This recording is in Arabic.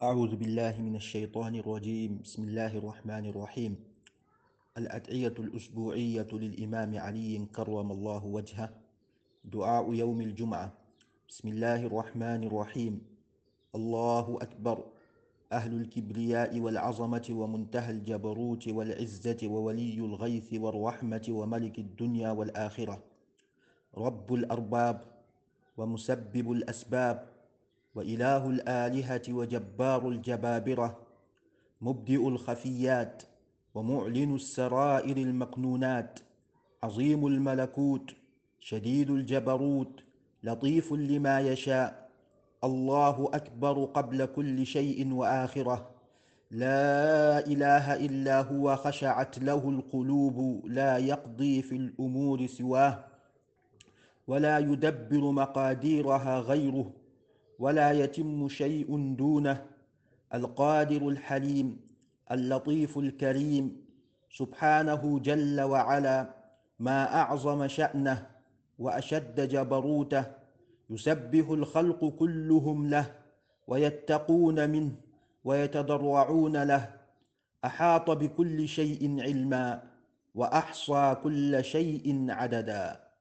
Euzubillahimineşşeytanirracim. Bismillahirrahmanirrahim. El-Ed'iyetu'l-Usbuiyye lil-İmami Ali'in kerramallahu vecheh. Dua'u yevmil cum'a. Bismillahirrahmanirrahim. Allahu ekber. Ehlül kibriyâi vel azamati ve muntehel cebaruti vel izzeti ve veliyyul gaythi vel rahmeti ve melikid dünya vel ahireh. Rabbul erbab ve musebbibul esbab. وإله الآلهة وجبار الجبابرة مبدئ الخفيات ومعلن السرائر المكنونات عظيم الملكوت شديد الجبروت لطيف لما يشاء الله أكبر قبل كل شيء وآخرة لا إله إلا هو خشعت له القلوب لا يقضي في الأمور سواه ولا يدبر مقاديرها غيره ولا يتم شيء دونه القادر الحليم اللطيف الكريم سبحانه جل وعلا ما أعظم شأنه وأشد جبروته يسبح الخلق كلهم له ويتقون منه ويتضرعون له أحاط بكل شيء علما وأحصى كل شيء عددا.